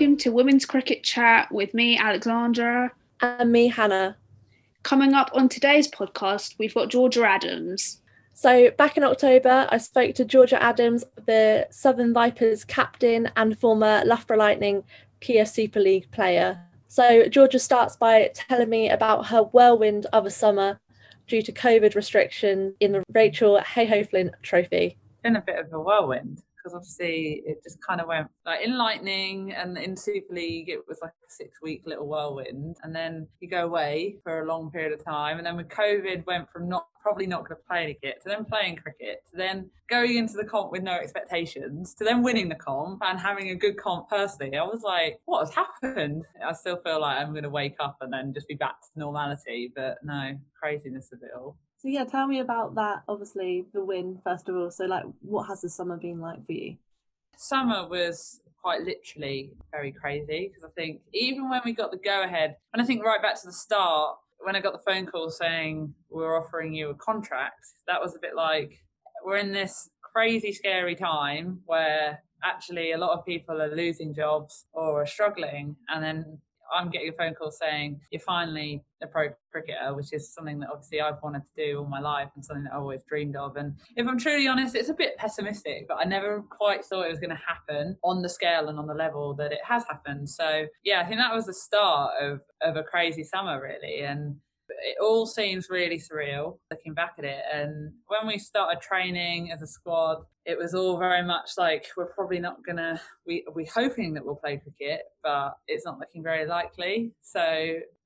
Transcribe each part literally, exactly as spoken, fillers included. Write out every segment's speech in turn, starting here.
welcome to Women's Cricket Chat with me, Alexandra. And me, Hannah. Coming up on today's podcast, we've got Georgia Adams. So back in October, I spoke to Georgia Adams, the Southern Vipers captain and former Loughborough Lightning Kia Super League player. So Georgia starts by telling me about her whirlwind of a summer due to COVID restrictions in the Rachel Hayhoe Flint trophy. It's been a bit of a whirlwind because obviously it just kind of went like in Lightning and in Super League it was like a six week little whirlwind, and then you go away for a long period of time, and then with COVID went from not probably not going to play any cricket to then playing cricket to then going into the comp with no expectations to then winning the comp and having a good comp personally. I was like, what has happened? I still feel like I'm going to wake up and then just be back to normality, but no, craziness of it all. So yeah, tell me about that, obviously, the win, first of all. So like, what has the summer been like for you? Summer was quite literally very crazy, because I think even when we got the go-ahead, and I think right back to the start, when I got the phone call saying we're offering you a contract, that was a bit like, we're in this crazy, scary time where actually a lot of people are losing jobs or are struggling, and then I'm getting a phone call saying you're finally a pro cricketer, which is something that obviously I've wanted to do all my life and something that I've always dreamed of. And if I'm truly honest, it's a bit pessimistic, but I never quite thought it was going to happen on the scale and on the level that it has happened. So yeah, I think that was the start of, of a crazy summer really, and it all seems really surreal looking back at it. And when we started training as a squad, it was all very much like, we're probably not gonna, we, we're hoping that we'll play cricket, but it's not looking very likely. So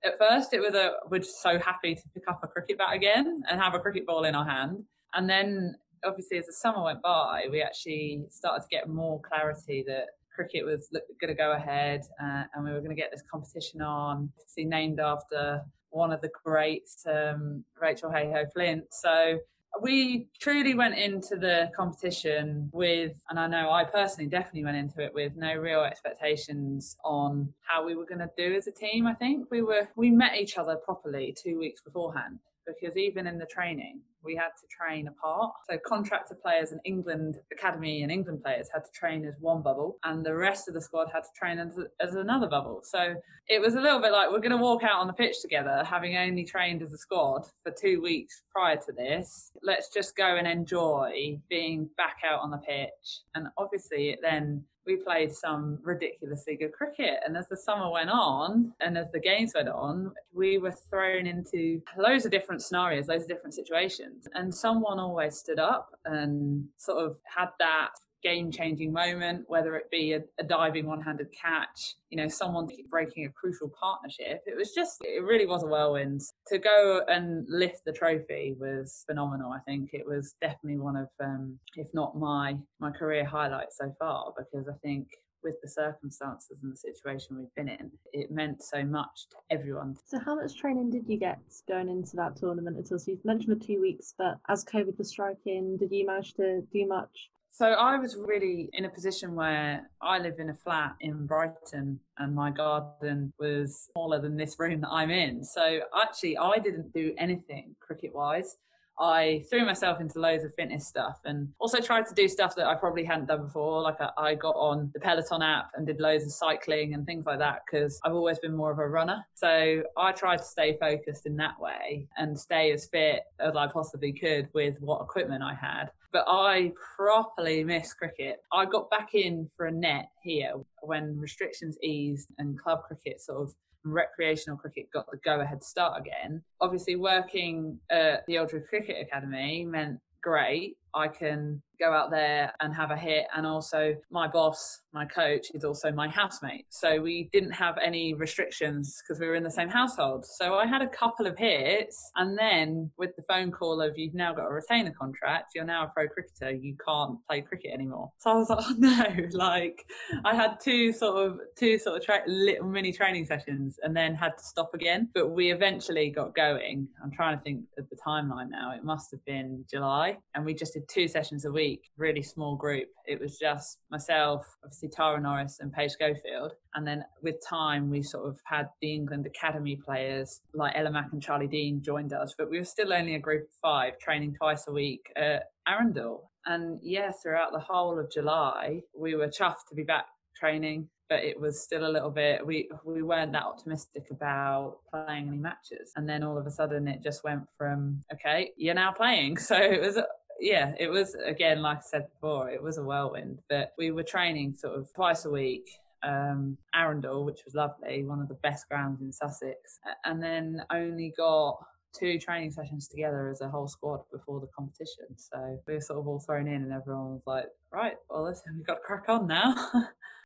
at first it was a, we're just so happy to pick up a cricket bat again and have a cricket ball in our hand. And then obviously as the summer went by, we actually started to get more clarity that cricket was going to go ahead uh, and we were going to get this competition on, obviously named after one of the greats, um, Rachel Hayhoe Flint. So we truly went into the competition with, and I know I personally definitely went into it with no real expectations on how we were going to do as a team. I think we were, we met each other properly two weeks beforehand, because even in the training, we had to train apart. So contractor players and England Academy and England players had to train as one bubble, and the rest of the squad had to train as, as another bubble. So it was a little bit like, we're going to walk out on the pitch together, having only trained as a squad for two weeks prior to this. Let's just go and enjoy being back out on the pitch. And obviously it then... we played some ridiculously good cricket, and as the summer went on and as the games went on, we were thrown into loads of different scenarios, loads of different situations, and someone always stood up and sort of had that game-changing moment, whether it be a, a diving one-handed catch, you know, someone breaking a crucial partnership. It was just, it really was a whirlwind. To go and lift the trophy was phenomenal. I think it was definitely one of, um, if not my, my career highlights so far, because I think with the circumstances and the situation we've been in, it meant so much to everyone. So how much training did you get going into that tournament at all? So you've mentioned the two weeks, but as COVID was striking, did you manage to do much? So I was really in a position where I live in a flat in Brighton and my garden was smaller than this room that I'm in. So actually I didn't do anything cricket-wise. I threw myself into loads of fitness stuff and also tried to do stuff that I probably hadn't done before. Like I, I got on the Peloton app and did loads of cycling and things like that, because I've always been more of a runner. So I tried to stay focused in that way and stay as fit as I possibly could with what equipment I had. But I properly missed cricket. I got back in for a net here when restrictions eased and club cricket sort of recreational cricket got the go-ahead start again. Obviously working at the Aldridge Cricket Academy meant, great, I can go out there and have a hit, and also my boss, my coach, is also my housemate, so we didn't have any restrictions because we were in the same household. So I had a couple of hits, and then with the phone call of, you've now got a retainer contract, you're now a pro cricketer, you can't play cricket anymore. So I was like, oh no, like I had two sort of two sort of tra- little mini training sessions and then had to stop again, but we eventually got going. I'm trying to think of the timeline now, it must have been July, and we just did two sessions a week, really small group. It was just myself, obviously Tara Norris and Paige Scholfield. And then with time, we sort of had the England Academy players like Ella Mack and Charlie Dean joined us, but we were still only a group of five training twice a week at Arundel. And yeah, throughout the whole of July, we were chuffed to be back training, but it was still a little bit, we we weren't that optimistic about playing any matches. And then all of a sudden it just went from, okay, you're now playing. So it was, yeah, it was, again, like I said before, it was a whirlwind. But we were training sort of twice a week. Um, Arundel, which was lovely, one of the best grounds in Sussex, and then only got two training sessions together as a whole squad before the competition. So we were sort of all thrown in, and everyone was like, right, well, listen, we've got to crack on now.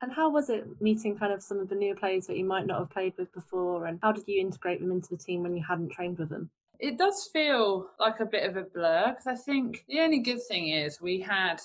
And how was it meeting kind of some of the newer players that you might not have played with before, and how did you integrate them into the team when you hadn't trained with them? It does feel like a bit of a blur, because I think the only good thing is we had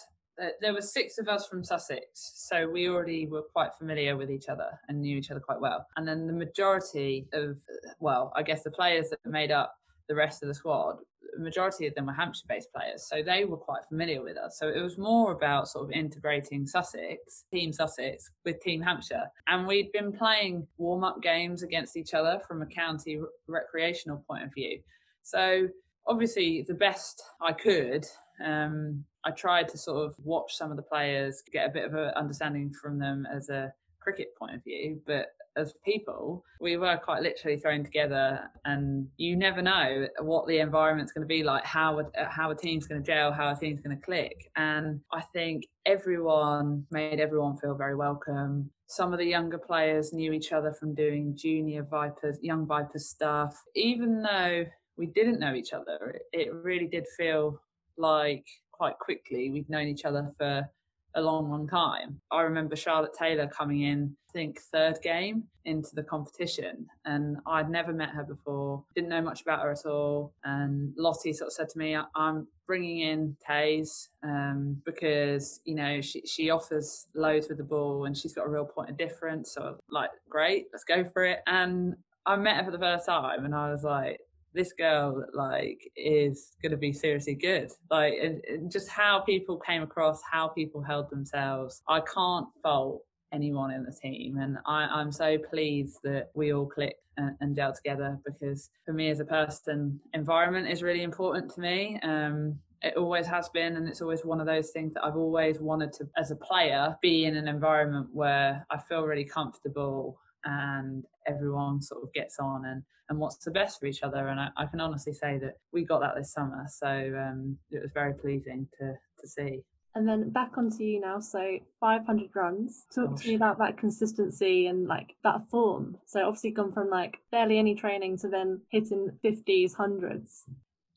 there were six of us from Sussex, so we already were quite familiar with each other and knew each other quite well. And then the majority of, well, I guess the players that made up the rest of the squad, the majority of them were Hampshire-based players, so they were quite familiar with us. So it was more about sort of integrating Sussex, Team Sussex, with Team Hampshire. And we'd been playing warm-up games against each other from a county recreational point of view. So obviously the best I could... Um, I tried to sort of watch some of the players, get a bit of an understanding from them as a cricket point of view, but as people, we were quite literally thrown together, and you never know what the environment's going to be like, how a, how a team's going to gel, how a team's going to click. And I think everyone made everyone feel very welcome. Some of the younger players knew each other from doing junior Vipers, young Vipers stuff. Even though we didn't know each other, it really did feel like quite quickly we'd known each other for a long long time. I remember Charlotte Taylor coming in, I think third game into the competition, and I'd never met her before, didn't know much about her at all. And Lottie sort of said to me, I'm bringing in Taze um, because, you know, she, she offers loads with the ball and she's got a real point of difference. So I was like, great, let's go for it. And I met her for the first time and I was like, this girl, like, is going to be seriously good. Like, and, and just how people came across, how people held themselves. I can't fault anyone in the team. And I, I'm so pleased that we all clicked and, and gelled together, because for me as a person, environment is really important to me. Um, it always has been, and it's always one of those things that I've always wanted to, as a player, be in an environment where I feel really comfortable and everyone sort of gets on and, and wants the best for each other. And I, I can honestly say that we got that this summer, so um, it was very pleasing to, to see. And then back onto you now, so five hundred runs. Talk Gosh. to me about that consistency and like that form. So obviously gone from like barely any training to then hitting fifties, hundreds.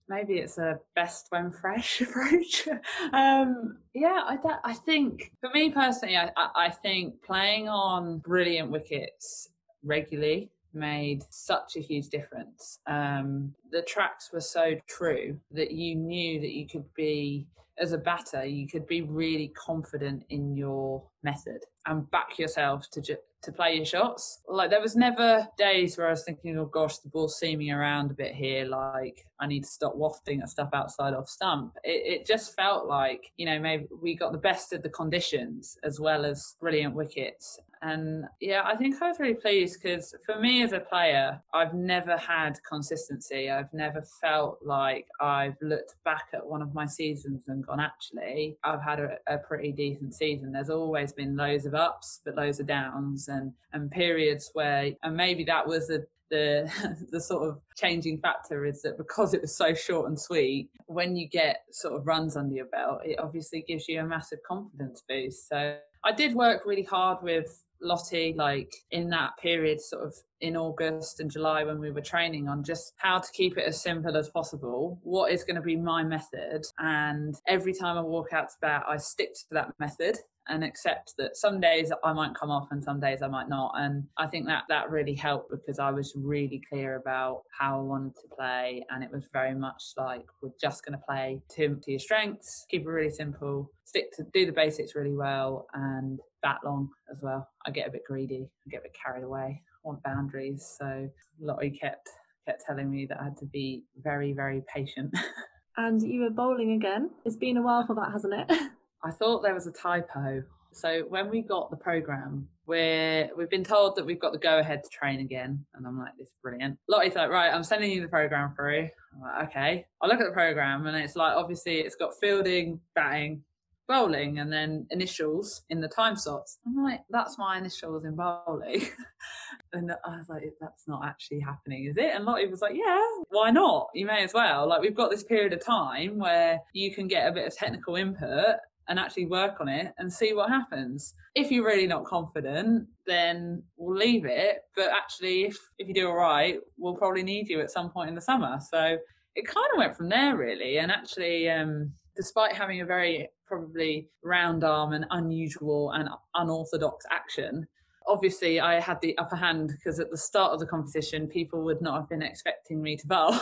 Maybe it's a best when fresh approach. um, yeah, I, I think, for me personally, I, I think playing on brilliant wickets regularly made such a huge difference. Um, the tracks were so true that you knew that you could be, as a batter, you could be really confident in your method and back yourself to ju- to play your shots. Like, there was never days where I was thinking, oh gosh, the ball's seaming around a bit here, like I need to stop wafting at stuff outside off stump. It, it just felt like, you know, maybe we got the best of the conditions as well as brilliant wickets. And yeah, I think I was really pleased, because for me as a player, I've never had consistency. I've never felt like I've looked back at one of my seasons and gone, actually, I've had a, a pretty decent season. There's always been loads of ups, but loads of downs and, and periods where, and maybe that was a, the the sort of changing factor, is that because it was so short and sweet, when you get sort of runs under your belt, it obviously gives you a massive confidence boost. So I did work really hard with Lottie, like in that period sort of in August and July when we were training, on just how to keep it as simple as possible. What is going to be my method? And every time I walk out to bat, I stick to that method and accept that some days I might come off and some days I might not. And I think that that really helped, because I was really clear about how I wanted to play, and it was very much like, we're just going to play to, to your strengths, keep it really simple, stick to do the basics really well, and bat long as well. I get a bit greedy, I get a bit carried away, I want boundaries. So Lottie kept kept telling me that I had to be very, very patient. And you were bowling again. It's been a while for that, hasn't it? I thought there was a typo. So when we got the programme, we're, we've been told that we've got the go-ahead to train again. And I'm like, this is brilliant. Lottie's like, right, I'm sending you the programme through. I'm like, okay. I look at the programme and it's like, obviously it's got fielding, batting, bowling and then initials in the time slots. I'm like, that's my initials in bowling. And I was like, that's not actually happening, is it? And Lottie was like, yeah, why not? You may as well. Like, we've got this period of time where you can get a bit of technical input and actually work on it and see what happens. If you're really not confident, then we'll leave it. But actually, if, if you do all right, we'll probably need you at some point in the summer. So it kind of went from there, really. And actually, um, despite having a very probably round arm and unusual and unorthodox action, obviously I had the upper hand because at the start of the competition, people would not have been expecting me to bowl.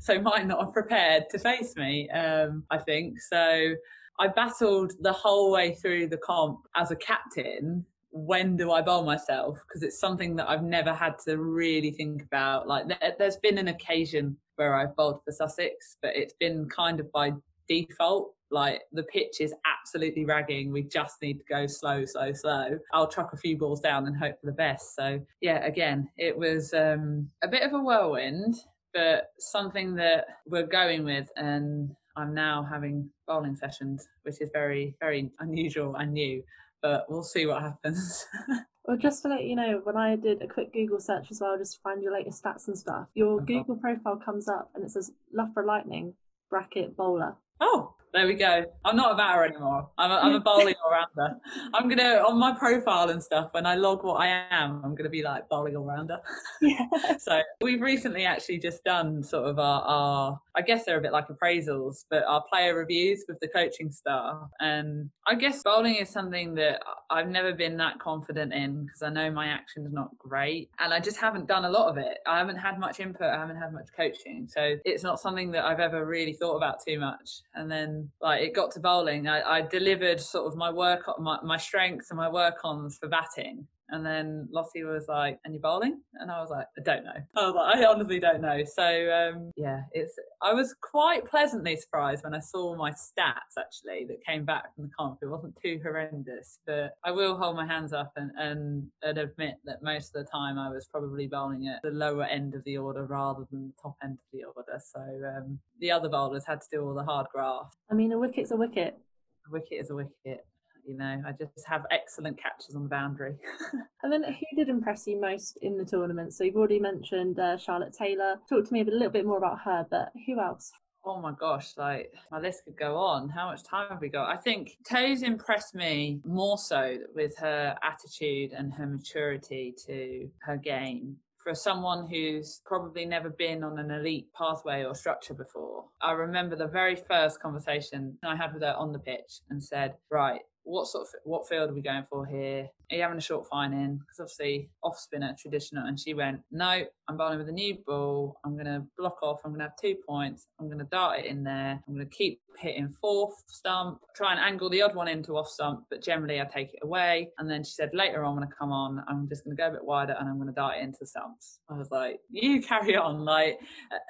So might not have prepared to face me, um, I think. So I battled the whole way through the comp as a captain. When do I bowl myself? Because it's something that I've never had to really think about. Like, there's been an occasion where I've bowled for Sussex, but it's been kind of by default. Like, the pitch is absolutely ragging. We just need to go slow, slow, slow. I'll chuck a few balls down and hope for the best. So, yeah, again, it was um, a bit of a whirlwind, but something that we're going with. And I'm now having bowling sessions, which is very, very unusual and new, but we'll see what happens. Well, just to let you know, when I did a quick Google search as well, just to find your latest stats and stuff, your oh, Google God. profile comes up and it says Loughborough Lightning, bracket bowler. Oh, there we go. I'm not a batter anymore. I'm a, I'm a bowling all-rounder. I'm going to, on my profile and stuff, when I log what I am, I'm going to be like bowling all-rounder. Yeah. So we've recently actually just done sort of our, our, I guess they're a bit like appraisals, but our player reviews with the coaching staff. And I guess bowling is something that I've never been that confident in because I know my action's not great. And I just haven't done a lot of it. I haven't had much input. I haven't had much coaching. So it's not something that I've ever really thought about too much. And then like it got to bowling, I, I delivered sort of my work, my, my strengths and my work-ons for batting. And then Lottie was like, and you're bowling? And I was like, I don't know. I was like, I honestly don't know. So, um, yeah, it's. I was quite pleasantly surprised when I saw my stats, actually, that came back from the comp. It wasn't too horrendous, but I will hold my hands up and, and, and admit that most of the time I was probably bowling at the lower end of the order rather than the top end of the order. So um, the other bowlers had to do all the hard graft. I mean, a wicket's a wicket. A wicket is a wicket. You know, I just have excellent catches on the boundary. And then who did impress you most in the tournament? So you've already mentioned uh, Charlotte Taylor. Talk to me a little bit more about her, but who else? Oh my gosh, like my list could go on. How much time have we got? I think Toes impressed me more so with her attitude and her maturity to her game. For someone who's probably never been on an elite pathway or structure before, I remember the very first conversation I had with her on the pitch and said, right, what sort of what field are we going for here? Are you having a short fine in? Because obviously off spinner traditional. And she went, no, I'm bowling with a new ball. I'm going to block off. I'm going to have two points. I'm going to dart it in there. I'm going to keep hitting fourth stump, try and angle the odd one into off stump, but generally I take it away. And then she said, later on when I come on, I'm just going to go a bit wider and I'm going to dart it into the stumps. I was like, you carry on. Like,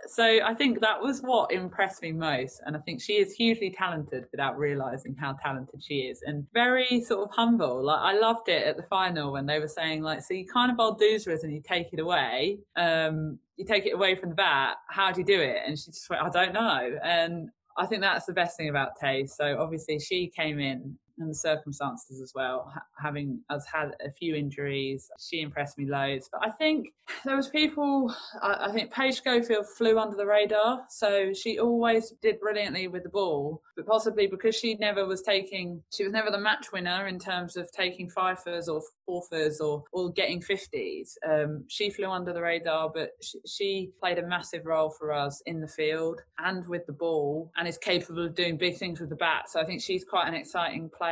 so I think that was what impressed me most. And I think she is hugely talented without realising how talented she is. And very sort of humble. Like, I loved it at the final when they were saying, like, so you kind of bowl doosras and you take it away. Um, you take it away from the bat. How do you do it? And she just went, I don't know. And I think that's the best thing about Tay. So obviously she came in and the circumstances as well, ha- having us had a few injuries. She impressed me loads. But I think there was people, I, I think Paige Scholfield flew under the radar. So she always did brilliantly with the ball, but possibly because she never was taking, she was never the match winner in terms of taking fifers or fourfers or, or getting fifties. Um, she flew under the radar, but sh- she played a massive role for us in the field and with the ball and is capable of doing big things with the bat. So I think she's quite an exciting player.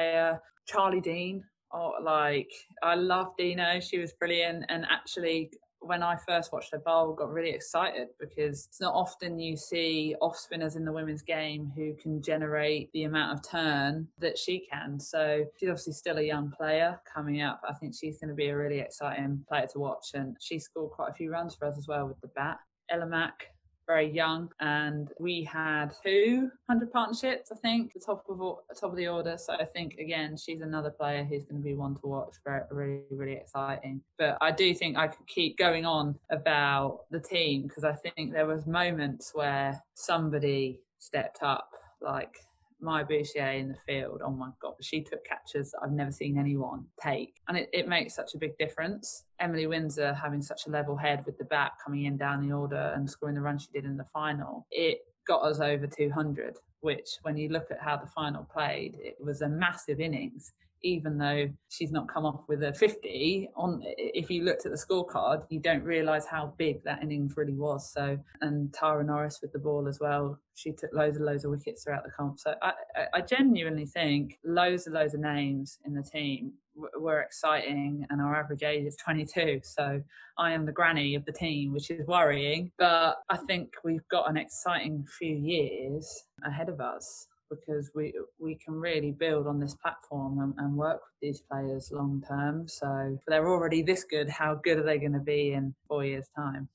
Charlie Dean, oh, like I love Dino. She was brilliant, and actually when I first watched her bowl, got really excited because it's not often you see off spinners in the women's game who can generate the amount of turn that she can. So she's obviously still a young player coming up. I think she's going to be a really exciting player to watch, and she scored quite a few runs for us as well with the bat. Ella Mack, very young, and we had two hundred partnerships, I think, the top of top of the order. So I think again, she's another player who's going to be one to watch. Very, really, really exciting. But I do think I could keep going on about the team because I think there was moments where somebody stepped up, like Maya Bouchier in the field. Oh my God, she took catches that I've never seen anyone take. And it, it makes such a big difference. Emily Windsor having such a level head with the bat coming in down the order and scoring the run she did in the final. It got us over two hundred, which when you look at how the final played, it was a massive innings. Even though she's not come off with a fifty, on if you looked at the scorecard, you don't realise how big that innings really was. So, and Tara Norris with the ball as well. She took loads and loads of wickets throughout the comp. So I, I genuinely think loads and loads of names in the team were exciting, and our average age is twenty-two. So I am the granny of the team, which is worrying. But I think we've got an exciting few years ahead of us, because we we can really build on this platform and, and work with these players long term. So if they're already this good, how good are they going to be in four years' time?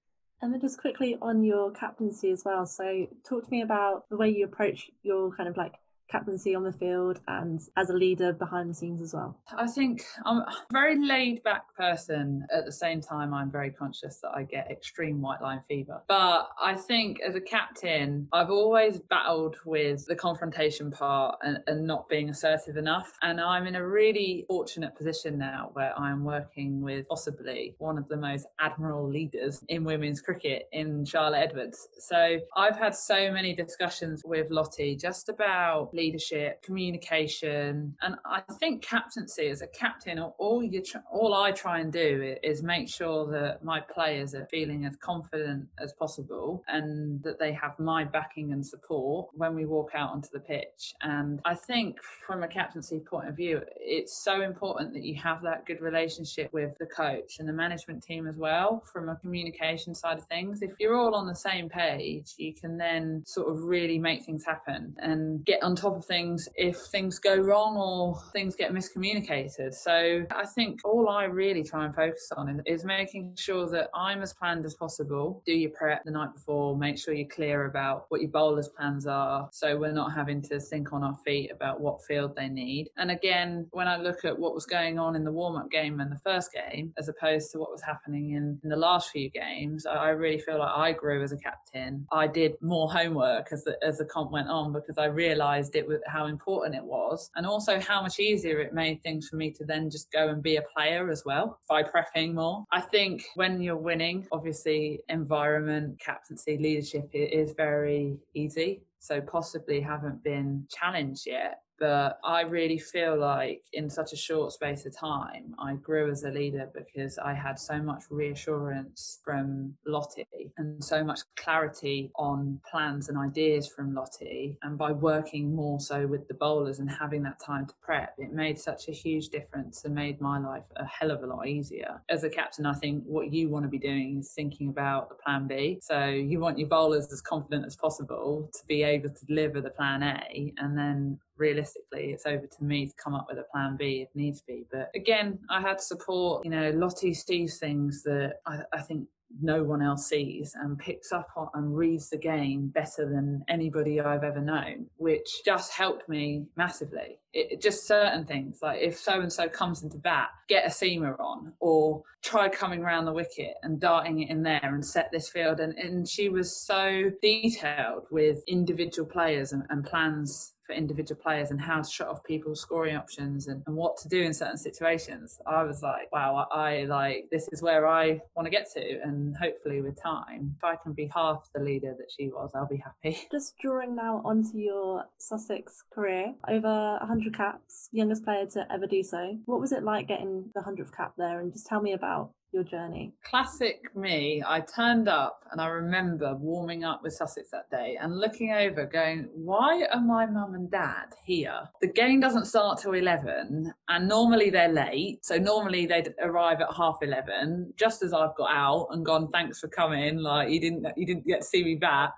And then just quickly on your captaincy as well. So talk to me about the way you approach your kind of like captaincy on the field and as a leader behind the scenes as well. I think I'm a very laid back person. At the same time, I'm very conscious that I get extreme white line fever. But I think as a captain, I've always battled with the confrontation part and, and not being assertive enough. And I'm in a really fortunate position now where I'm working with possibly one of the most admirable leaders in women's cricket in Charlotte Edwards. So I've had so many discussions with Lottie just about leadership, communication, and I think captaincy. As a captain, all you tr- all I try and do is make sure that my players are feeling as confident as possible and that they have my backing and support when we walk out onto the pitch. And I think from a captaincy point of view, it's so important that you have that good relationship with the coach and the management team as well. From a communication side of things, if you're all on the same page, you can then sort of really make things happen and get on top of things if things go wrong or things get miscommunicated. So I think all I really try and focus on is making sure that I'm as planned as possible. Do your prep the night before, make sure you're clear about what your bowlers' plans are, so we're not having to think on our feet about what field they need. And again, when I look at what was going on in the warm-up game and the first game as opposed to what was happening in, in the last few games, I really feel like I grew as a captain. I did more homework as the, as the comp went on, because I realised it with how important it was, and also how much easier it made things for me to then just go and be a player as well by prepping more. I think when you're winning, obviously environment, captaincy, leadership, it is very easy, so possibly haven't been challenged yet. But I really feel like in such a short space of time, I grew as a leader because I had so much reassurance from Lottie and so much clarity on plans and ideas from Lottie. And by working more so with the bowlers and having that time to prep, it made such a huge difference and made my life a hell of a lot easier. As a captain, I think what you want to be doing is thinking about the plan B. So you want your bowlers as confident as possible to be able to deliver the plan A, and then realistically, it's over to me to come up with a plan B if needs be. But again, I had support. You know, Lottie sees things that I, I think no one else sees and picks up on and reads the game better than anybody I've ever known, which just helped me massively. It, just certain things, like if so-and-so comes into bat, get a seamer on, or try coming round the wicket and darting it in there and set this field. And, and she was so detailed with individual players and, and plans for individual players and how to shut off people's scoring options and, and what to do in certain situations. I was like, wow, I, I like, this is where I want to get to. And hopefully with time, if I can be half the leader that she was, I'll be happy. Just drawing now onto your Sussex career, over one hundred caps, youngest player to ever do so. What was it like getting the one hundredth cap there? And just tell me about your journey. Classic me. I turned up and I remember warming up with Sussex that day and looking over going, why are my mum and dad here? The game doesn't start till eleven and normally they're late. So normally they'd arrive at half eleven, just as I've got out and gone, thanks for coming. Like you didn't, you didn't get to see me bat.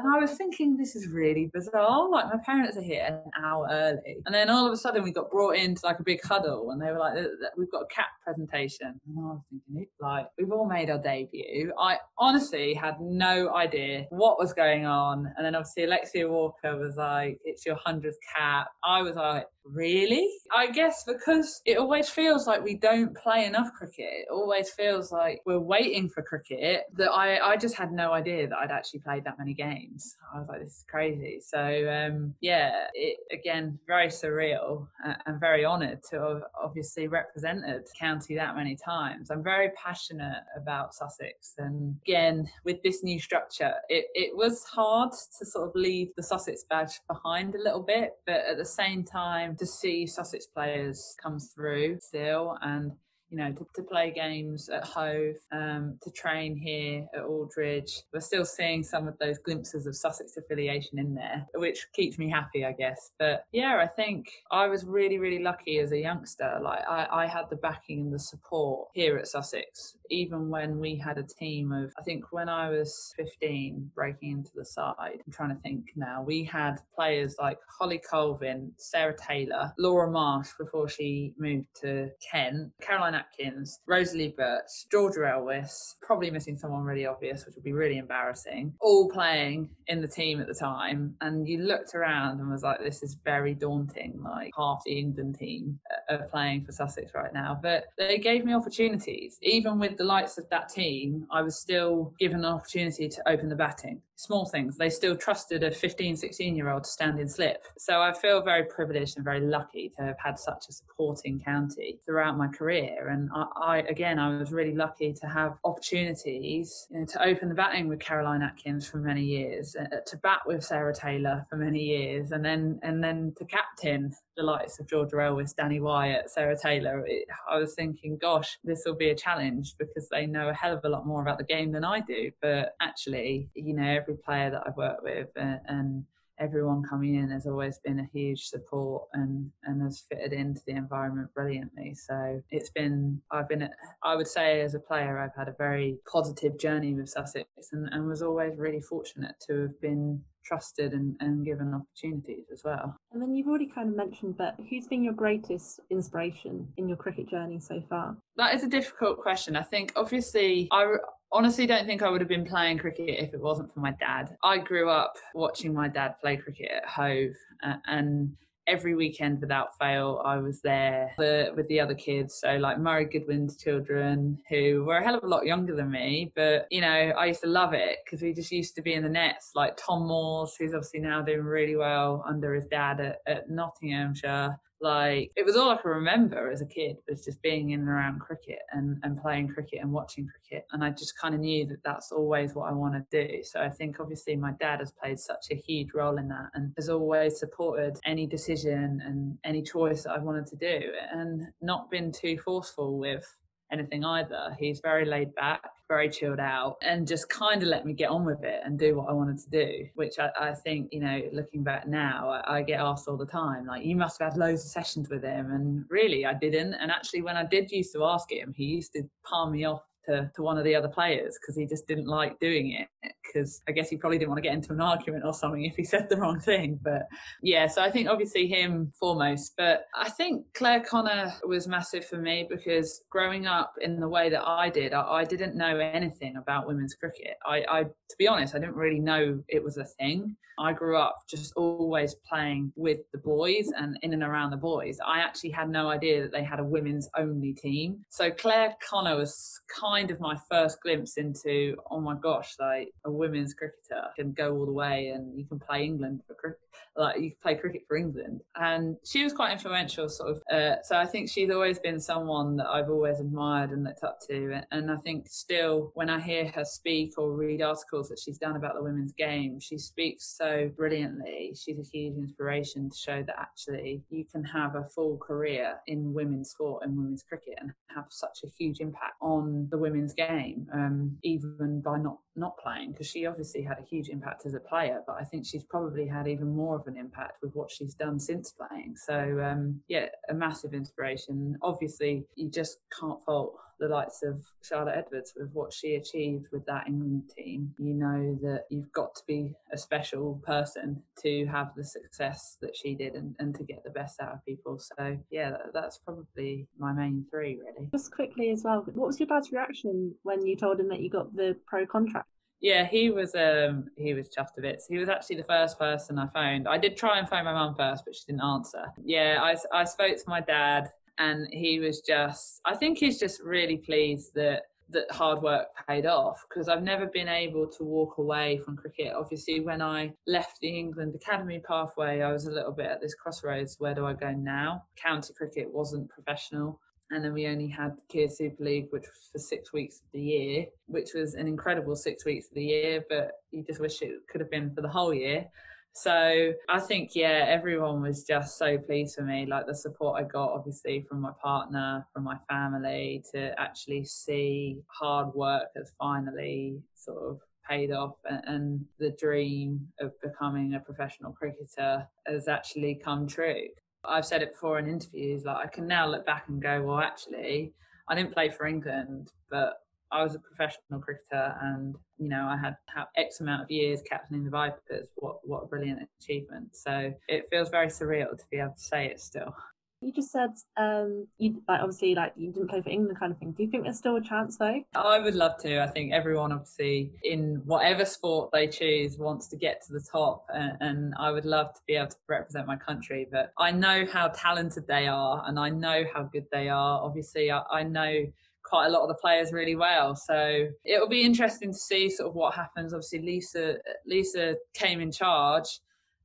And I was thinking, this is really bizarre. Like, my parents are here an hour early. And then all of a sudden we got brought into like a big huddle and they were like, we've got a cap presentation. And I was thinking, like, we've all made our debut. I honestly had no idea what was going on. And then obviously Alexia Walker was like, it's your one hundredth cap. I was like, really? I guess because it always feels like we don't play enough cricket. It always feels like we're waiting for cricket, that I, I just had no idea that I'd actually played that many games. games. I was like, this is crazy. So um, yeah, it, again, very surreal and very honoured to have obviously represented county that many times. I'm very passionate about Sussex, and again, with this new structure, it, it was hard to sort of leave the Sussex badge behind a little bit, but at the same time to see Sussex players come through still, and you know, to, to play games at Hove, um, to train here at Aldridge. We're still seeing some of those glimpses of Sussex affiliation in there, which keeps me happy, I guess. But yeah, I think I was really, really lucky as a youngster. Like I, I had the backing and the support here at Sussex, even when we had a team of, I think when I was fifteen, breaking into the side, I'm trying to think now, we had players like Holly Colvin, Sarah Taylor, Laura Marsh before she moved to Kent, Caroline Atkins, Rosalie Birch, Georgia Elwiss, probably missing someone really obvious, which would be really embarrassing, all playing in the team at the time. And you looked around and was like, this is very daunting. Like half the England team are playing for Sussex right now. But they gave me opportunities. Even with the likes of that team, I was still given an opportunity to open the batting. Small things. They still trusted a fifteen, sixteen year old to stand in slip. So I feel very privileged and very lucky to have had such a supporting county throughout my career. And I, I again, I was really lucky to have opportunities, you know, to open the batting with Caroline Atkins for many years, uh, to bat with Sarah Taylor for many years, and then and then to captain the likes of Georgia Elwiss, Danny Wyatt, Sarah Taylor. It, I was thinking, gosh, this will be a challenge because they know a hell of a lot more about the game than I do. But actually, you know, every player that I've worked with and, and everyone coming in has always been a huge support and, and has fitted into the environment brilliantly. So it's been, I've been, I would say as a player, I've had a very positive journey with Sussex, and, and was always really fortunate to have been trusted and, and given opportunities as well. And then you've already kind of mentioned, but who's been your greatest inspiration in your cricket journey so far? That is a difficult question. I think obviously I honestly don't think I would have been playing cricket if it wasn't for my dad. I grew up watching my dad play cricket at Hove, uh, and every weekend without fail, I was there for, with the other kids. So like Murray Goodwin's children, who were a hell of a lot younger than me, but, you know, I used to love it because we just used to be in the nets, like Tom Moores, who's obviously now doing really well under his dad at, at Nottinghamshire. Like, it was all I could remember as a kid was just being in and around cricket and, and playing cricket and watching cricket. And I just kind of knew that that's always what I want to do. So I think obviously my dad has played such a huge role in that and has always supported any decision and any choice that I wanted to do, and not been too forceful with anything either. He's very laid back, very chilled out, and just kind of let me get on with it and do what I wanted to do, which I, I think, you know, looking back now, I, I get asked all the time, like, you must have had loads of sessions with him. And really, I didn't. And actually, when I did used to ask him, he used to palm me off To, to one of the other players because he just didn't like doing it, because I guess he probably didn't want to get into an argument or something if he said the wrong thing. But yeah, so I think obviously him foremost, but I think Claire Connor was massive for me because growing up in the way that I did, I, I didn't know anything about women's cricket. I, I to be honest, I didn't really know it was a thing. I grew up just always playing with the boys and in and around the boys. I actually had no idea that they had a women's only team. So Claire Connor was kind kind of my first glimpse into, oh my gosh, like a women's cricketer can go all the way and you can play England for cricket, like you can play cricket for England. And she was quite influential, sort of. Uh, so I think she's always been someone that I've always admired and looked up to. And I think still when I hear her speak or read articles that she's done about the women's game, she speaks so brilliantly. She's a huge inspiration to show that actually you can have a full career in women's sport and women's cricket and have such a huge impact on the women's women's game, um, even by not not playing, because she obviously had a huge impact as a player, but I think she's probably had even more of an impact with what she's done since playing. So um, yeah, a massive inspiration. Obviously you just can't fault the likes of Charlotte Edwards with what she achieved with that England team. You know that you've got to be a special person to have the success that she did and, and to get the best out of people. So yeah, that, that's probably my main three really. Just quickly as well, what was your dad's reaction when you told him that you got the pro contract? Yeah, he was um he was chuffed to bits. He was actually the first person I phoned. I did try and phone my mum first, but she didn't answer. Yeah, I, I spoke to my dad. And he was just, I think he's just really pleased that that hard work paid off, because I've never been able to walk away from cricket. Obviously, when I left the England Academy pathway, I was a little bit at this crossroads, where do I go now? County cricket wasn't professional. And then we only had Kia Super League, which was for six weeks of the year, which was an incredible six weeks of the year, but you just wish it could have been for the whole year. So I think, yeah, everyone was just so pleased for me. Like the support I got, obviously, from my partner, from my family, to actually see hard work has finally sort of paid off, and the dream of becoming a professional cricketer has actually come true. I've said it before in interviews, like I can now look back and go, well, actually, I didn't play for England, but I was a professional cricketer, and, you know, I had X amount of years captaining the Vipers. What, what a brilliant achievement. So it feels very surreal to be able to say it still. You just said, um, you like obviously like you didn't play for England kind of thing. Do you think there's still a chance though? I would love to. I think everyone obviously in whatever sport they choose wants to get to the top, and, and I would love to be able to represent my country. But I know how talented they are, and I know how good they are. Obviously, I, I know quite a lot of the players really well, so it'll be interesting to see sort of what happens. Obviously, Lisa Lisa came in charge.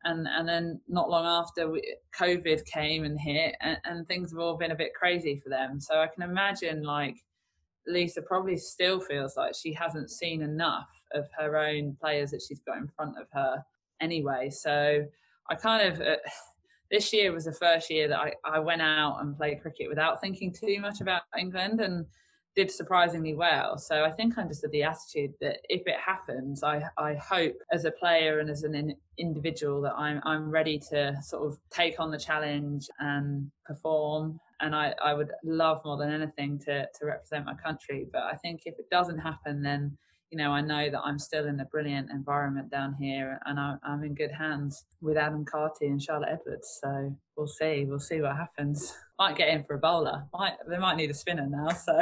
And and then not long after, we, COVID came and hit, and, and things have all been a bit crazy for them. So I can imagine, like, Lisa probably still feels like she hasn't seen enough of her own players that she's got in front of her anyway. So I kind of, uh, this year was the first year that I, I went out and played cricket without thinking too much about England, and did surprisingly well. So I think I'm just of the attitude that if it happens, I, I hope as a player and as an in, individual that I'm I'm ready to sort of take on the challenge and perform. And I, I would love more than anything to, to represent my country. But I think if it doesn't happen, then, you know, I know that I'm still in a brilliant environment down here, and I, I'm in good hands with Adam Carty and Charlotte Edwards. So we'll see. We'll see what happens. Might get in for a bowler. Might They might need a spinner now. So.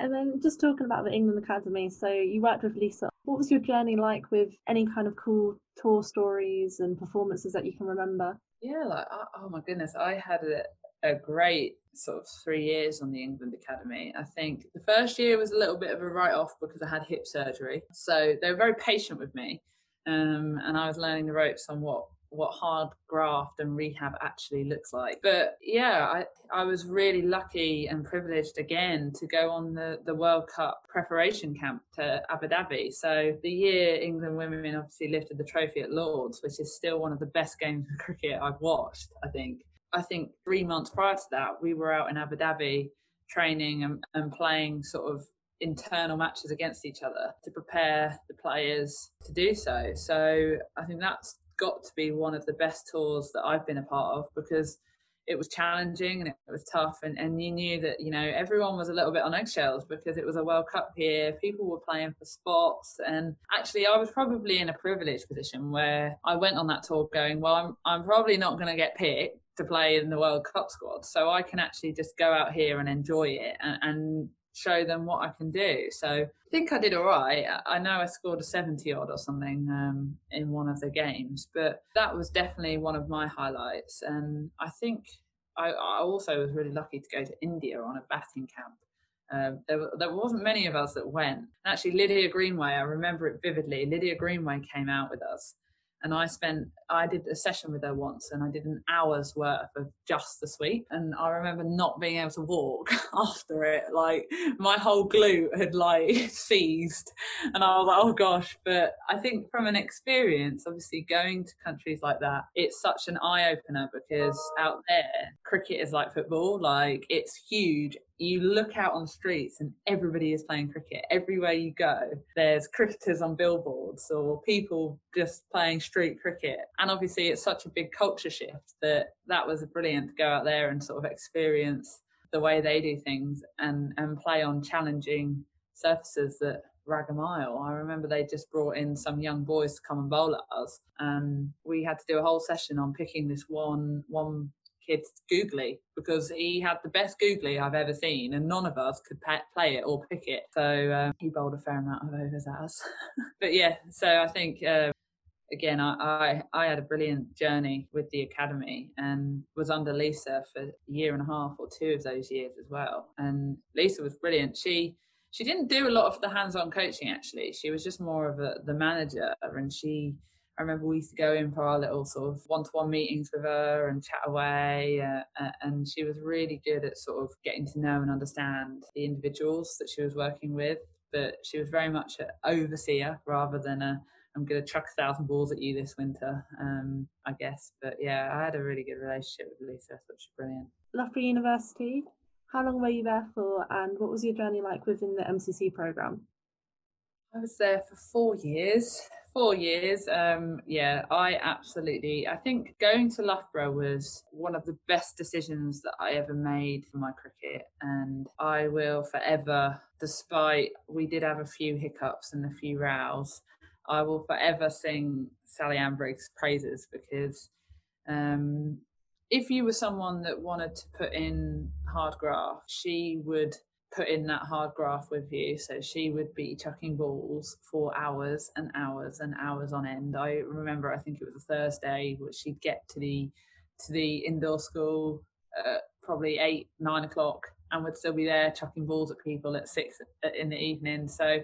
And then just talking about the England Academy. So you worked with Lisa. What was your journey like with any kind of cool tour stories and performances that you can remember? Yeah, like, oh my goodness, I had a a great sort of three years on the England Academy. I think the first year was a little bit of a write-off because I had hip surgery. So they were very patient with me, um, and I was learning the ropes on what, what hard graft and rehab actually looks like. But yeah, I, I was really lucky and privileged again to go on the, the World Cup preparation camp to Abu Dhabi. So the year England women obviously lifted the trophy at Lord's, which is still one of the best games of cricket I've watched, I think. I think three months prior to that, we were out in Abu Dhabi training and, and playing sort of internal matches against each other to prepare the players to do so. So I think that's got to be one of the best tours that I've been a part of, because it was challenging and it was tough, and, and you knew that, you know, everyone was a little bit on eggshells because it was a World Cup here. People were playing for spots, and actually I was probably in a privileged position where I went on that tour going, well, I'm I'm probably not going to get picked to play in the World Cup squad, so I can actually just go out here and enjoy it and, and show them what I can do. So I think I did all right. I know I scored a seventy odd or something um, in one of the games, but that was definitely one of my highlights. And I think I, I also was really lucky to go to India on a batting camp. Uh, there, there wasn't many of us that went. Actually, Lydia Greenway, I remember it vividly. Lydia Greenway came out with us, and I spent, I did a session with her once, and I did an hour's worth of just the sweep. And I remember not being able to walk after it. Like, my whole glute had, like, seized. And I was like, oh gosh. But I think from an experience, obviously going to countries like that, it's such an eye-opener, because out there, cricket is like football. Like, it's huge. You look out on the streets and everybody is playing cricket. Everywhere you go, there's cricketers on billboards or people just playing street cricket. And obviously it's such a big culture shift that that was brilliant to go out there and sort of experience the way they do things and, and play on challenging surfaces that rag a mile. I remember they just brought in some young boys to come and bowl at us, and we had to do a whole session on picking this one one It's googly, because he had the best googly I've ever seen, and none of us could pa- play it or pick it. So um, he bowled a fair amount of overs at us. But yeah, so I think uh, again, I, I I had a brilliant journey with the academy, and was under Lisa for a year and a half or two of those years as well. And Lisa was brilliant. She She didn't do a lot of the hands-on coaching, actually. She was just more of a, the manager. And she, I remember we used to go in for our little sort of one-to-one meetings with her and chat away. Uh, and she was really good at sort of getting to know and understand the individuals that she was working with. But she was very much an overseer rather than a, I'm going to chuck a thousand balls at you this winter, um, I guess. But yeah, I had a really good relationship with Lisa. I thought she was brilliant. Loughborough University, how long were you there for, and what was your journey like within the M C C programme? I was there for four years. Four years. Um, yeah, I absolutely, I think going to Loughborough was one of the best decisions that I ever made for my cricket. And I will forever, despite we did have a few hiccups and a few rows, I will forever sing Sally Ann Briggs' praises, because um, if you were someone that wanted to put in hard graft, she would put in that hard graft with you. So she would be chucking balls for hours and hours and hours on end. I remember, I think it was a Thursday, which she'd get to the to the indoor school at probably eight, nine o'clock, and would still be there chucking balls at people at six in the evening. So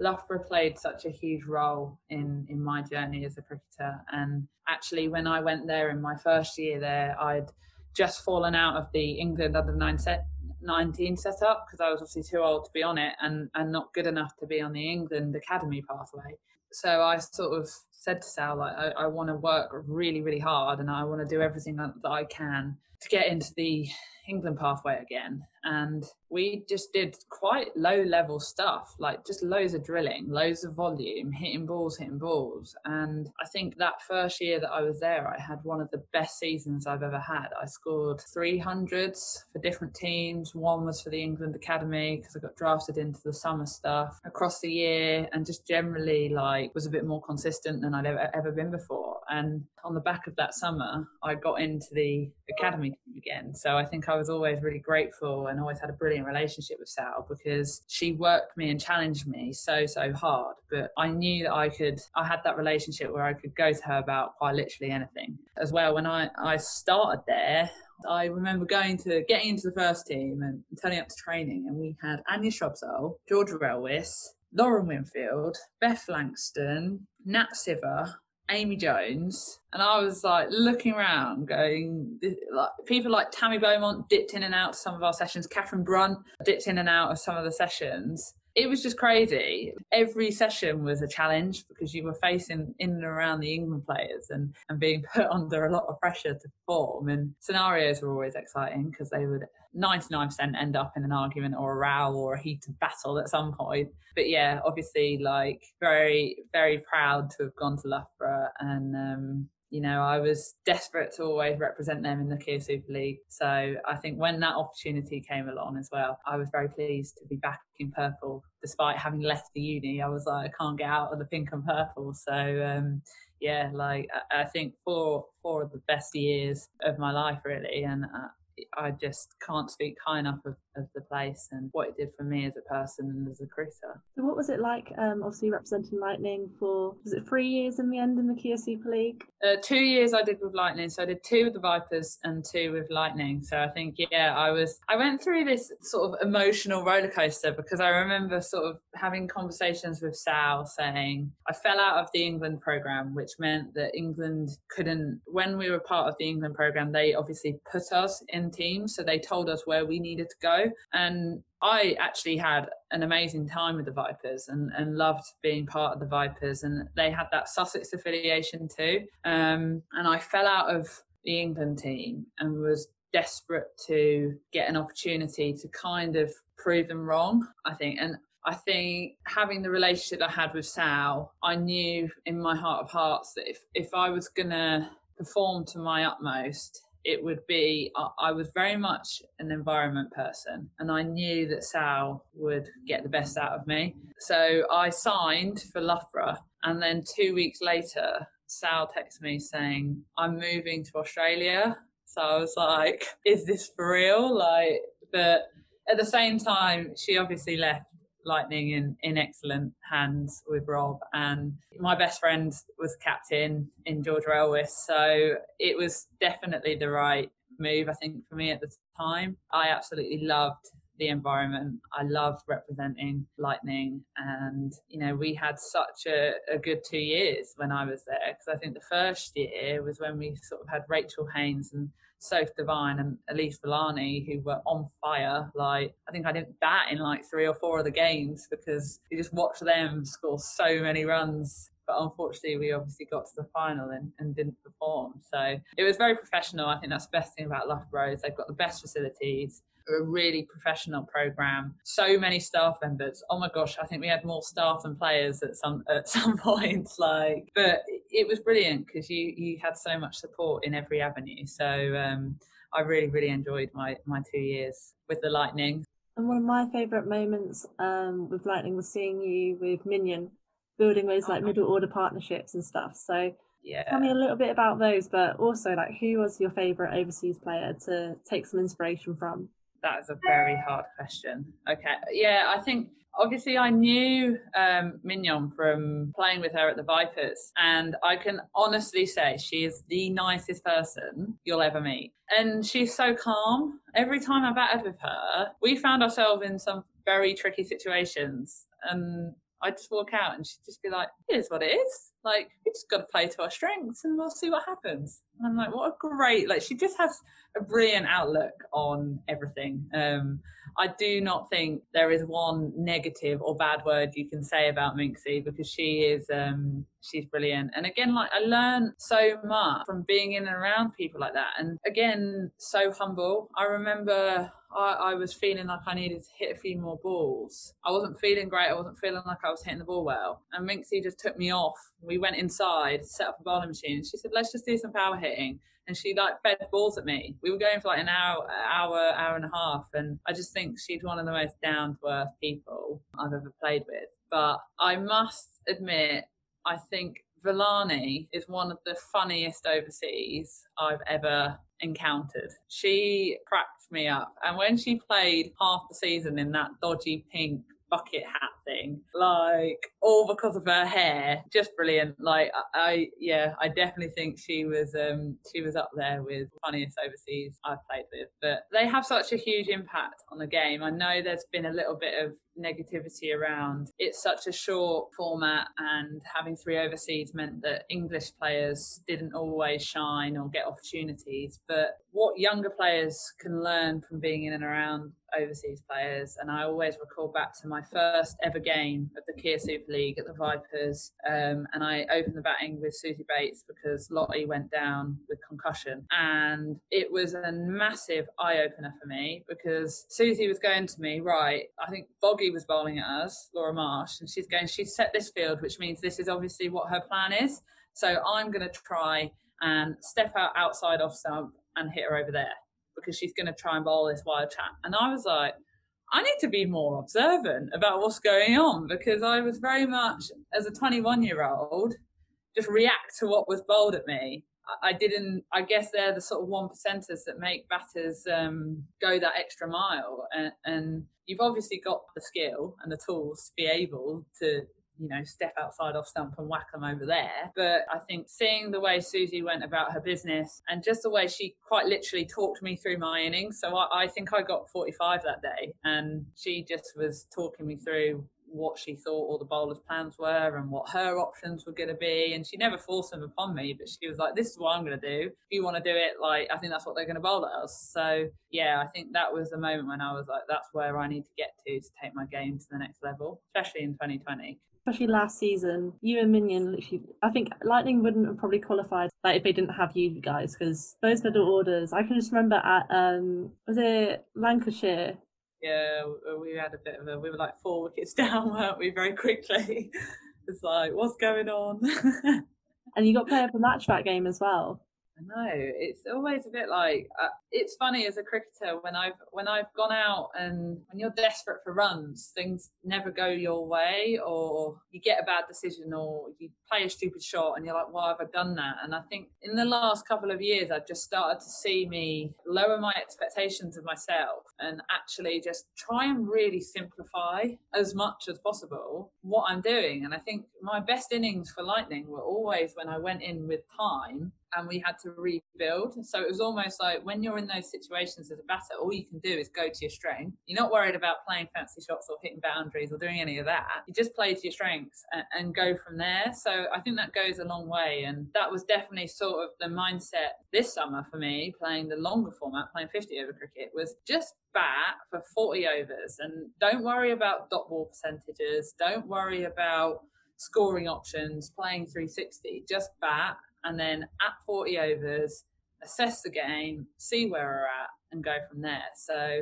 Loughborough played such a huge role in, in my journey as a cricketer. And actually, when I went there in my first year there, I'd just fallen out of the England under nineteen set, nineteen set up, because I was obviously too old to be on it and, and not good enough to be on the England Academy pathway. So I sort of said to Sal, like, I, I want to work really, really hard, and I want to do everything that, that I can to get into the England pathway again. And we just did quite low level stuff, like just loads of drilling, loads of volume, hitting balls, hitting balls. And I think that first year that I was there, I had one of the best seasons I've ever had. I scored three hundreds for different teams. One was for the England Academy, because I got drafted into the summer stuff across the year, and just generally like was a bit more consistent than I'd ever, ever been before. And on the back of that summer, I got into the academy team again. So I think I was always really grateful and always had a brilliant relationship with Sal, because she worked me and challenged me so, so hard. But I knew that I could, I had that relationship where I could go to her about quite literally anything. As well, when I, I started there, I remember going to, getting into the first team and turning up to training, and we had Anya Shrubsole, Georgia Elwiss, Lauren Winfield, Beth Langston, Nat Sciver, Amy Jones, and I was like looking around going, like, people like Tammy Beaumont dipped in and out of some of our sessions, Catherine Brunt dipped in and out of some of the sessions. It was just crazy. Every session was a challenge, because you were facing in and around the England players and, and being put under a lot of pressure to perform. And scenarios were always exciting, because they would ninety-nine percent end up in an argument or a row or a heated battle at some point. But yeah, obviously, like, very, very proud to have gone to Loughborough. And, um, you know, I was desperate to always represent them in the Kia Super League. So I think when that opportunity came along as well, I was very pleased to be back in purple. Despite having left the uni, I was like, I can't get out of the pink and purple. So, um, yeah, like, I, I think four, four of the best years of my life, really. And uh, I just can't speak high enough of, of the place and what it did for me as a person and as a cricketer. So what was it like, um, obviously representing Lightning for, was it three years in the end in the Kia Super League? Uh, two years I did with Lightning. So I did two with the Vipers and two with Lightning. So I think, yeah, I was, I went through this sort of emotional roller coaster, because I remember sort of having conversations with Sal saying, I fell out of the England programme, which meant that England couldn't, when we were part of the England programme, they obviously put us in teams, so they told us where we needed to go. And I actually had an amazing time with the Vipers and, and loved being part of the Vipers, and they had that Sussex affiliation too, um, and I fell out of the England team and was desperate to get an opportunity to kind of prove them wrong, I think. And I think having the relationship I had with Sal, I knew in my heart of hearts that if, if I was going to perform to my utmost, it would be, I was very much an environment person, and I knew that Sal would get the best out of me. So I signed for Loughborough, and then two weeks later, Sal texted me saying, I'm moving to Australia. So I was like, is this for real? Like, but at the same time, she obviously left Lightning in, in excellent hands with Rob, and my best friend was captain in Georgia Elwiss, so it was definitely the right move, I think, for me at the time. I absolutely loved the environment. I love representing Lightning, and you know, we had such a, a good two years when I was there, because I think the first year was when we sort of had Rachel Haynes and Soph Devine and Elise Villani, who were on fire. Like, I think I didn't bat in like three or four of the games because you just watched them score so many runs. But unfortunately, we obviously got to the final and, and didn't perform. So it was very professional. I think that's the best thing about Loughborough. They've got the best facilities, a really professional programme, so many staff members. Oh my gosh, I think we had more staff than players at some at some point. Like, but it was brilliant because you, you had so much support in every avenue. So um, I really, really enjoyed my, my two years with the Lightning. And one of my favourite moments um, with Lightning was seeing you with Mignon, building those like middle order partnerships and stuff. So yeah, tell me a little bit about those, but also like, who was your favourite overseas player to take some inspiration from? That is a very hard question. Okay, yeah, I think obviously I knew um, Mignon from playing with her at the Vipers, and I can honestly say she is the nicest person you'll ever meet, and she's so calm. Every time I batted with her, we found ourselves in some very tricky situations, and I'd just walk out and she'd just be like, it is what it is. Like, we just got to play to our strengths and we'll see what happens. And I'm like, what a great, like, she just has a brilliant outlook on everything. Um, I do not think there is one negative or bad word you can say about Minxie, because she is, um, she's brilliant. And again, like, I learned so much from being in and around people like that. And again, so humble. I remember I, I was feeling like I needed to hit a few more balls. I wasn't feeling great. I wasn't feeling like I was hitting the ball well. And Minxie just took me off. We went inside, set up a bowling machine, and she said, let's just do some power hitting. And she like fed balls at me. We were going for like an hour, hour, hour and a half. And I just think she's one of the most down-to-earth people I've ever played with. But I must admit, I think Villani is one of the funniest overseas I've ever encountered. She cracked me up. And when she played half the season in that dodgy pink bucket hat thing, like, all because of her hair, just brilliant. Like, I, I yeah I definitely think she was um she was up there with funniest overseas I've played with. But they have such a huge impact on the game. I know there's been a little bit of negativity around it's such a short format, and having three overseas meant that English players didn't always shine or get opportunities. But what younger players can learn from being in and around overseas players, and I always recall back to my first ever game of the Kia Super League at the Vipers, um, and I opened the batting with Susie Bates because Lottie went down with concussion, and it was a massive eye-opener for me, because Susie was going to me, right, I think Boggy was bowling at us, Laura Marsh, and she's going, she's set this field, which means this is obviously what her plan is, so I'm going to try and step out outside off stump and hit her over there, because she's going to try and bowl this wild chat. And I was like, I need to be more observant about what's going on, because I was very much, as a twenty-one-year-old, just react to what was bowled at me. I didn't, I guess they're the sort of one percenters that make batters um, go that extra mile. And, and you've obviously got the skill and the tools to be able to, you know, step outside off stump and whack them over there. But I think seeing the way Susie went about her business, and just the way she quite literally talked me through my innings. So I, I think I got forty-five that day, and she just was talking me through what she thought all the bowlers' plans were and what her options were going to be. And she never forced them upon me, but she was like, this is what I'm going to do. If you want to do it, like, I think that's what they're going to bowl at us. So yeah, I think that was the moment when I was like, that's where I need to get to to take my game to the next level, especially in twenty twenty. Especially last season, you and Mignon, literally, I think Lightning wouldn't have probably qualified like if they didn't have you guys, because those middle orders, I can just remember at, um, was it Lancashire? Yeah, we had a bit of a, we were like four wickets down, weren't we, very quickly. It's like, what's going on? And you got player of the match that game as well. I know, it's always a bit like, uh, it's funny as a cricketer, when I've when I've gone out and when you're desperate for runs, things never go your way, or you get a bad decision, or you play a stupid shot and you're like, why have I done that? And I think in the last couple of years, I've just started to see me lower my expectations of myself and actually just try and really simplify as much as possible what I'm doing. And I think my best innings for Lightning were always when I went in with time and we had to to rebuild. So it was almost like when you're in those situations as a batter, all you can do is go to your strength. You're not worried about playing fancy shots or hitting boundaries or doing any of that. You just play to your strengths and, and go from there. So I think that goes a long way. And that was definitely sort of the mindset this summer for me, playing the longer format, playing fifty over cricket, was just bat for forty overs and don't worry about dot ball percentages. Don't worry about scoring options, playing three sixty, just bat. And then at forty overs, assess the game, see where we're at and go from there. So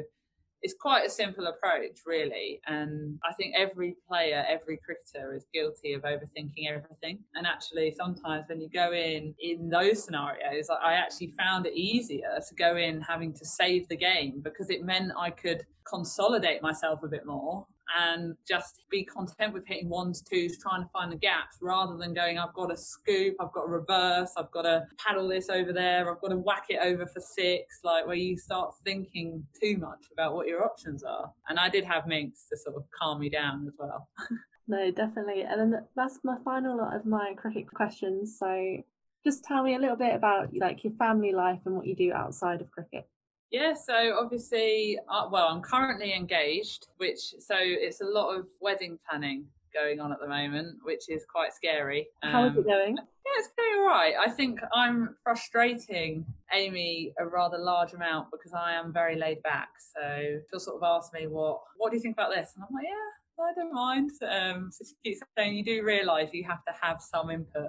it's quite a simple approach, really. And I think every player, every cricketer is guilty of overthinking everything. And actually, sometimes when you go in, in those scenarios, I actually found it easier to go in having to save the game because it meant I could consolidate myself a bit more and just be content with hitting ones, twos, trying to find the gaps rather than going, I've got to scoop, I've got to reverse, I've got to paddle this over there, I've got to whack it over for six, like where you start thinking too much about what your options are. And I did have Minx to sort of calm me down as well. No, definitely. And then that's my final lot of my cricket questions. So just tell me a little bit about like your family life and what you do outside of cricket. Yeah, so obviously, uh, well, I'm currently engaged, which, so it's a lot of wedding planning going on at the moment, which is quite scary. Um, How is it going? Yeah, it's going all right. I think I'm frustrating Amy a rather large amount because I am very laid back. So she'll sort of ask me, what, what do you think about this? And I'm like, yeah, I don't mind. Um, so she keeps saying, you do realise you have to have some input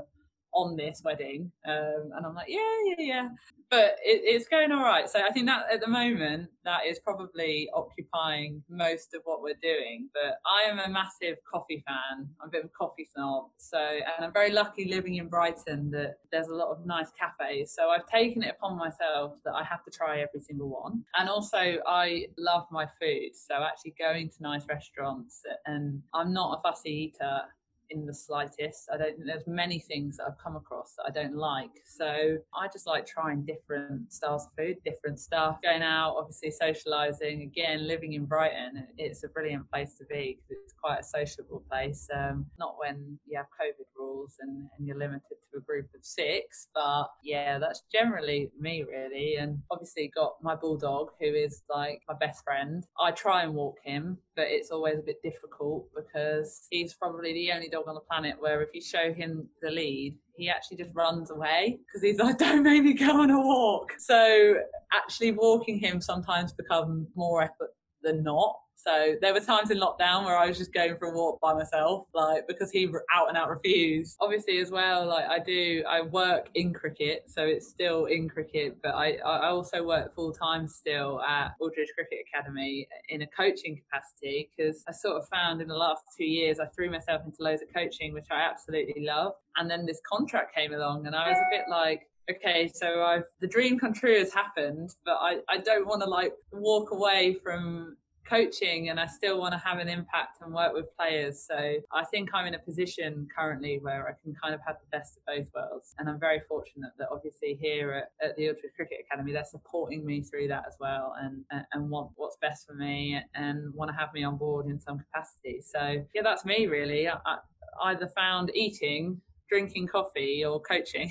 on this wedding, um, and I'm like, yeah, yeah, yeah. But it, it's going all right. So I think that at the moment, that is probably occupying most of what we're doing. But I am a massive coffee fan. I'm a bit of a coffee snob. So, and I'm very lucky living in Brighton that there's a lot of nice cafes. So I've taken it upon myself that I have to try every single one. And also I love my food. So actually going to nice restaurants, and I'm not a fussy eater in the slightest. I don't think there's many things that I've come across that I don't like. So I just like trying different styles of food, different stuff. Going out, obviously socialising. Again, living in Brighton, it's a brilliant place to be because it's quite a sociable place. Um, not when you have COVID rules and, and you're limited to a group of six. But yeah, that's generally me really. And obviously got my bulldog who is like my best friend. I try and walk him, but it's always a bit difficult because he's probably the only dog on the planet where if you show him the lead, he actually just runs away because he's like, don't make me go on a walk. So actually walking him sometimes becomes more effort than not. So there were times in lockdown where I was just going for a walk by myself, like because he out and out refused. Obviously as well, like I do, I work in cricket, so it's still in cricket, but I, I also work full time still at Aldridge Cricket Academy in a coaching capacity because I sort of found in the last two years, I threw myself into loads of coaching, which I absolutely love. And then this contract came along and I was a bit like, okay, so I've the dream come true has happened, but I, I don't want to like walk away from coaching and I still want to have an impact and work with players. So I think I'm in a position currently where I can kind of have the best of both worlds, and I'm very fortunate that obviously here at, at the Aldridge Cricket Academy they're supporting me through that as well and and want what's best for me and want to have me on board in some capacity. So yeah, that's me really. I, I either found eating, drinking coffee or coaching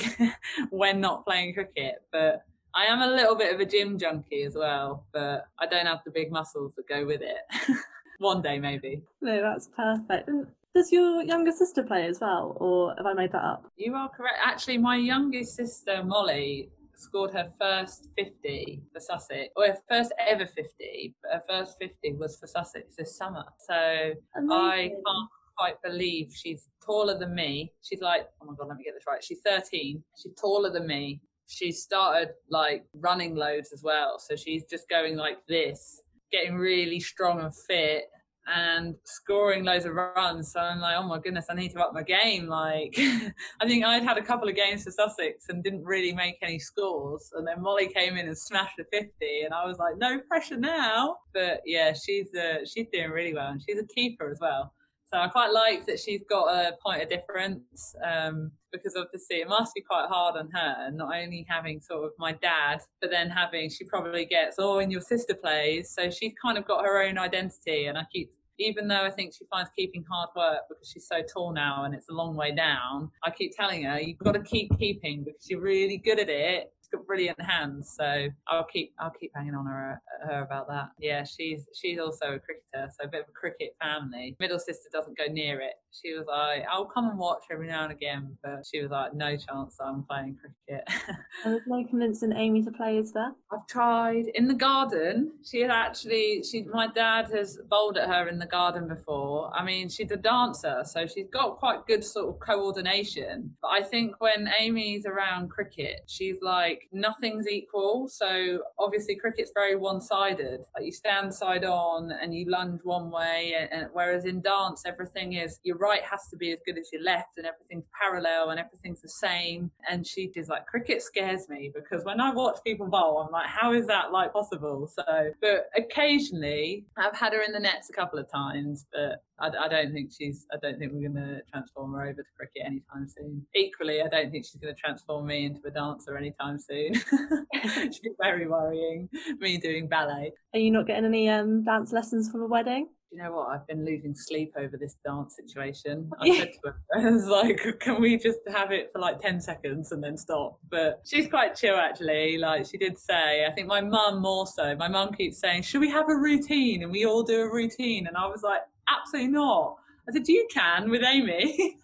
when not playing cricket, but I am a little bit of a gym junkie as well, but I don't have the big muscles that go with it. One day, maybe. No, that's perfect. And does your younger sister play as well, or have I made that up? You are correct. Actually, my youngest sister, Molly, scored her first fifty for Sussex, or her first ever fifty, but her first fifty was for Sussex this summer. So amazing. I can't quite believe she's taller than me. She's like, oh my God, let me get this right. She's thirteen. She's taller than me. She started like running loads as well. So she's just going like this, getting really strong and fit and scoring loads of runs. So I'm like, oh my goodness, I need to up my game. Like, I think I'd had a couple of games for Sussex and didn't really make any scores. And then Molly came in and smashed a fifty and I was like, no pressure now. But yeah, she's uh, she's doing really well and she's a keeper as well. So I quite like that she's got a point of difference um, because obviously it must be quite hard on her, not only having sort of my dad, but then having, she probably gets, oh, and your sister plays. So she's kind of got her own identity. And I keep, even though I think she finds keeping hard work because she's so tall now and it's a long way down, I keep telling her, you've got to keep keeping because you're really good at it. got brilliant hands, so I'll keep I'll keep hanging on her, her about that. Yeah, she's she's also a cricketer, so a bit of a cricket family. Middle sister doesn't go near it. She was like, I'll come and watch every now and again, but she was like, no chance I'm playing cricket. I was no convincing Amy to play, is there? I've tried. In the garden, she had actually, she, my dad has bowled at her in the garden before. I mean, she's a dancer, so she's got quite good sort of coordination. But I think when Amy's around cricket, she's like, nothing's equal. So obviously cricket's very one-sided. Like you stand side on and you lunge one way, and, and whereas in dance, everything is, your right has to be as good as your left and everything's parallel and everything's the same. And she is like, cricket scares me, because when I watch people bowl, I'm like, how is that like possible? So, but occasionally I've had her in the nets a couple of times, but I, I don't think she's, I don't think we're going to transform her over to cricket anytime soon. Equally, I don't think she's going to transform me into a dancer anytime soon. She's very worrying, me doing ballet. Are you not getting any um, dance lessons from a wedding? You know what, I've been losing sleep over this dance situation. I said to her, I was like, can we just have it for like ten seconds and then stop? But she's quite chill, actually. Like, she did say, I think my mum more so, my mum keeps saying, should we have a routine? And we all do a routine. And I was like, absolutely not. I said, you can with Amy.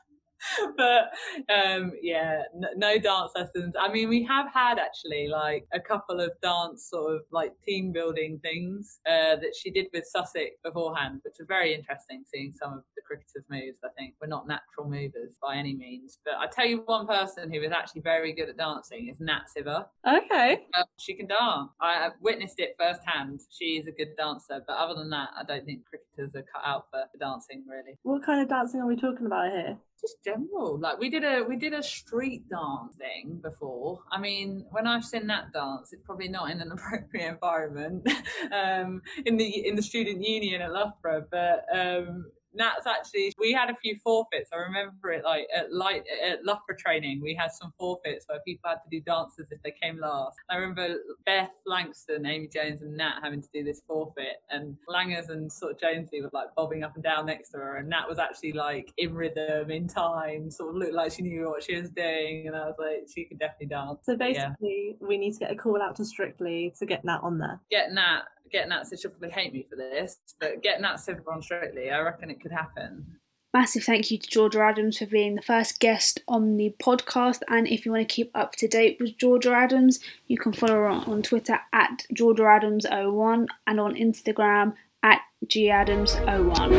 But um yeah, n- no dance lessons. I mean, we have had actually like a couple of dance sort of like team building things uh that she did with Sussex beforehand, which was very interesting, seeing some of the cricketers' moves. I think we're not natural movers by any means, but I tell you, one person who is actually very good at dancing is Nat Sciver. Okay. Uh, she can dance. I I've witnessed it firsthand. She is a good dancer, but other than that, I don't think cricketers are cut out for dancing, really. What kind of dancing are we talking about here? Just general, like we did a we did a street dance thing before. I mean, when I've seen that dance, it's probably not in an appropriate environment, um, in the in the student union at Loughborough. But um, Nat's actually, we had a few forfeits. I remember it, like at light at Loughborough training, we had some forfeits where people had to do dances if they came last. I remember Beth Langston, Amy Jones, and Nat having to do this forfeit, and Langers and sort of Jonesy were like bobbing up and down next to her, and Nat was actually like in rhythm, in time, sort of looked like she knew what she was doing, and I was like, she could definitely dance. So basically, yeah. We need to get a call out to Strictly to get Nat on there. Get Nat. Get Nat, so she'll probably hate me for this, but get Nat Sciver on Strictly. I reckon it could happen. Massive thank you to Georgia Adams for being the first guest on the podcast, and if you want to keep up to date with Georgia Adams, you can follow her on Twitter at Georgia Adams zero one and on Instagram at G Adams zero one.